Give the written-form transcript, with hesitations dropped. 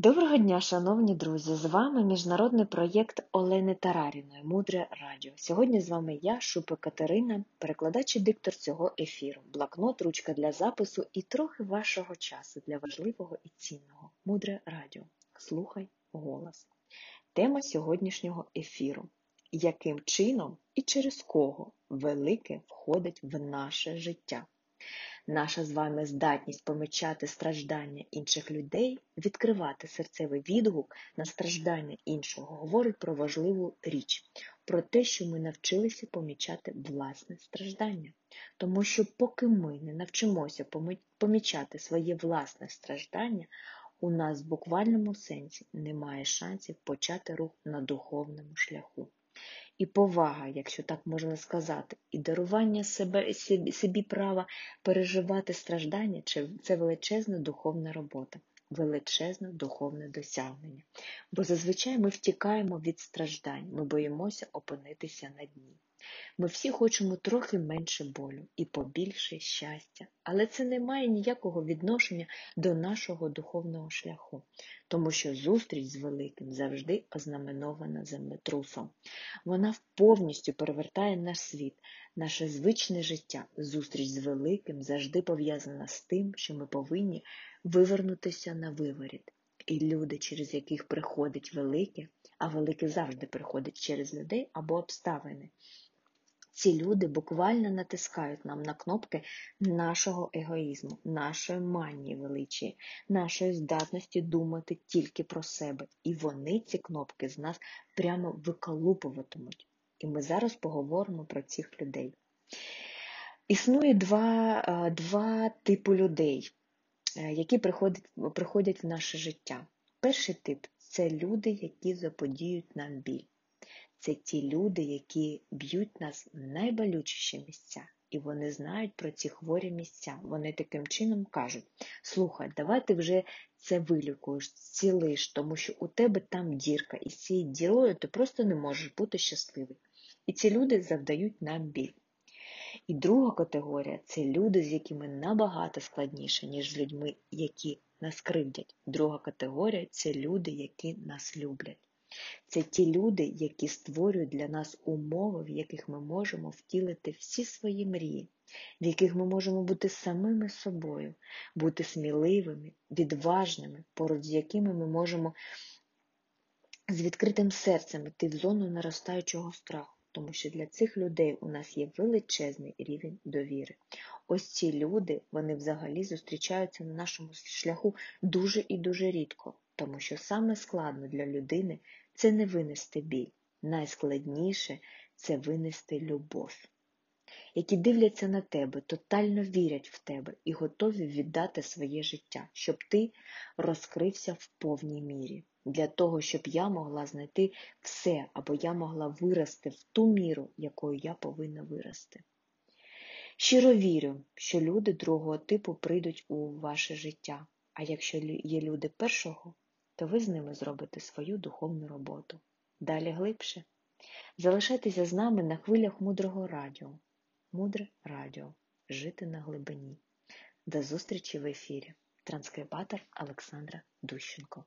Доброго дня, шановні друзі! З вами міжнародний проєкт Олени Тараріної «Мудре радіо». Сьогодні з вами я, Шупа Катерина, перекладач і диктор цього ефіру. Блокнот, ручка для запису і трохи вашого часу для важливого і цінного. «Мудре радіо. Слухай голос». Тема сьогоднішнього ефіру. Яким чином і через кого велике входить в наше життя? Наша з вами здатність помічати страждання інших людей, відкривати серцевий відгук на страждання іншого, говорить про важливу річ, про те, що ми навчилися помічати власне страждання. Тому що поки ми не навчимося помічати своє власне страждання, у нас в буквальному сенсі немає шансів почати рух на духовному шляху. І повага, якщо так можна сказати, і дарування собі права переживати страждання – це величезна духовна робота, величезне духовне досягнення. Бо зазвичай ми втікаємо від страждань, ми боїмося опинитися на дні. Ми всі хочемо трохи менше болю і побільше щастя, але це не має ніякого відношення до нашого духовного шляху, тому що зустріч з великим завжди ознаменована землетрусом. Вона повністю перевертає наш світ, наше звичне життя. Зустріч з великим завжди пов'язана з тим, що ми повинні вивернутися на виворіт. І люди, через яких приходить велике, а велике завжди приходить через людей або обставини. Ці люди буквально натискають нам на кнопки нашого егоїзму, нашої манії величі, нашої здатності думати тільки про себе. І вони ці кнопки з нас прямо виколупуватимуть. І ми зараз поговоримо про цих людей. Існує два типи людей, які приходять в наше життя. Перший тип – це люди, які заподіють нам біль. Це ті люди, які б'ють нас в найболючіші місця. І вони знають про ці хворі місця. Вони таким чином кажуть: слухай, давай ти вже це вилікуєш, зцілиш, тому що у тебе там дірка, і з цією дірою ти просто не можеш бути щасливий. І ці люди завдають нам біль. І друга категорія – це люди, з якими набагато складніше, ніж з людьми, які нас кривдять. Друга категорія – це люди, які нас люблять. Це ті люди, які створюють для нас умови, в яких ми можемо втілити всі свої мрії, в яких ми можемо бути самими собою, бути сміливими, відважними, поруч з якими ми можемо з відкритим серцем йти в зону наростаючого страху. Тому що для цих людей у нас є величезний рівень довіри. Ось ці люди, вони взагалі зустрічаються на нашому шляху дуже і дуже рідко. Тому що саме складно для людини – це не винести біль. Найскладніше – це винести любов. Які дивляться на тебе, тотально вірять в тебе і готові віддати своє життя, щоб ти розкрився в повній мірі. Для того, щоб я могла знайти все, або я могла вирости в ту міру, якою я повинна вирости. Щиро вірю, що люди другого типу прийдуть у ваше життя. А якщо є люди першого, то ви з ними зробите свою духовну роботу. Далі глибше. Залишайтеся з нами на хвилях Мудрого радіо. Мудре радіо. Жити на глибині. До зустрічі в ефірі. Транскрибатор Олександра Дущенко.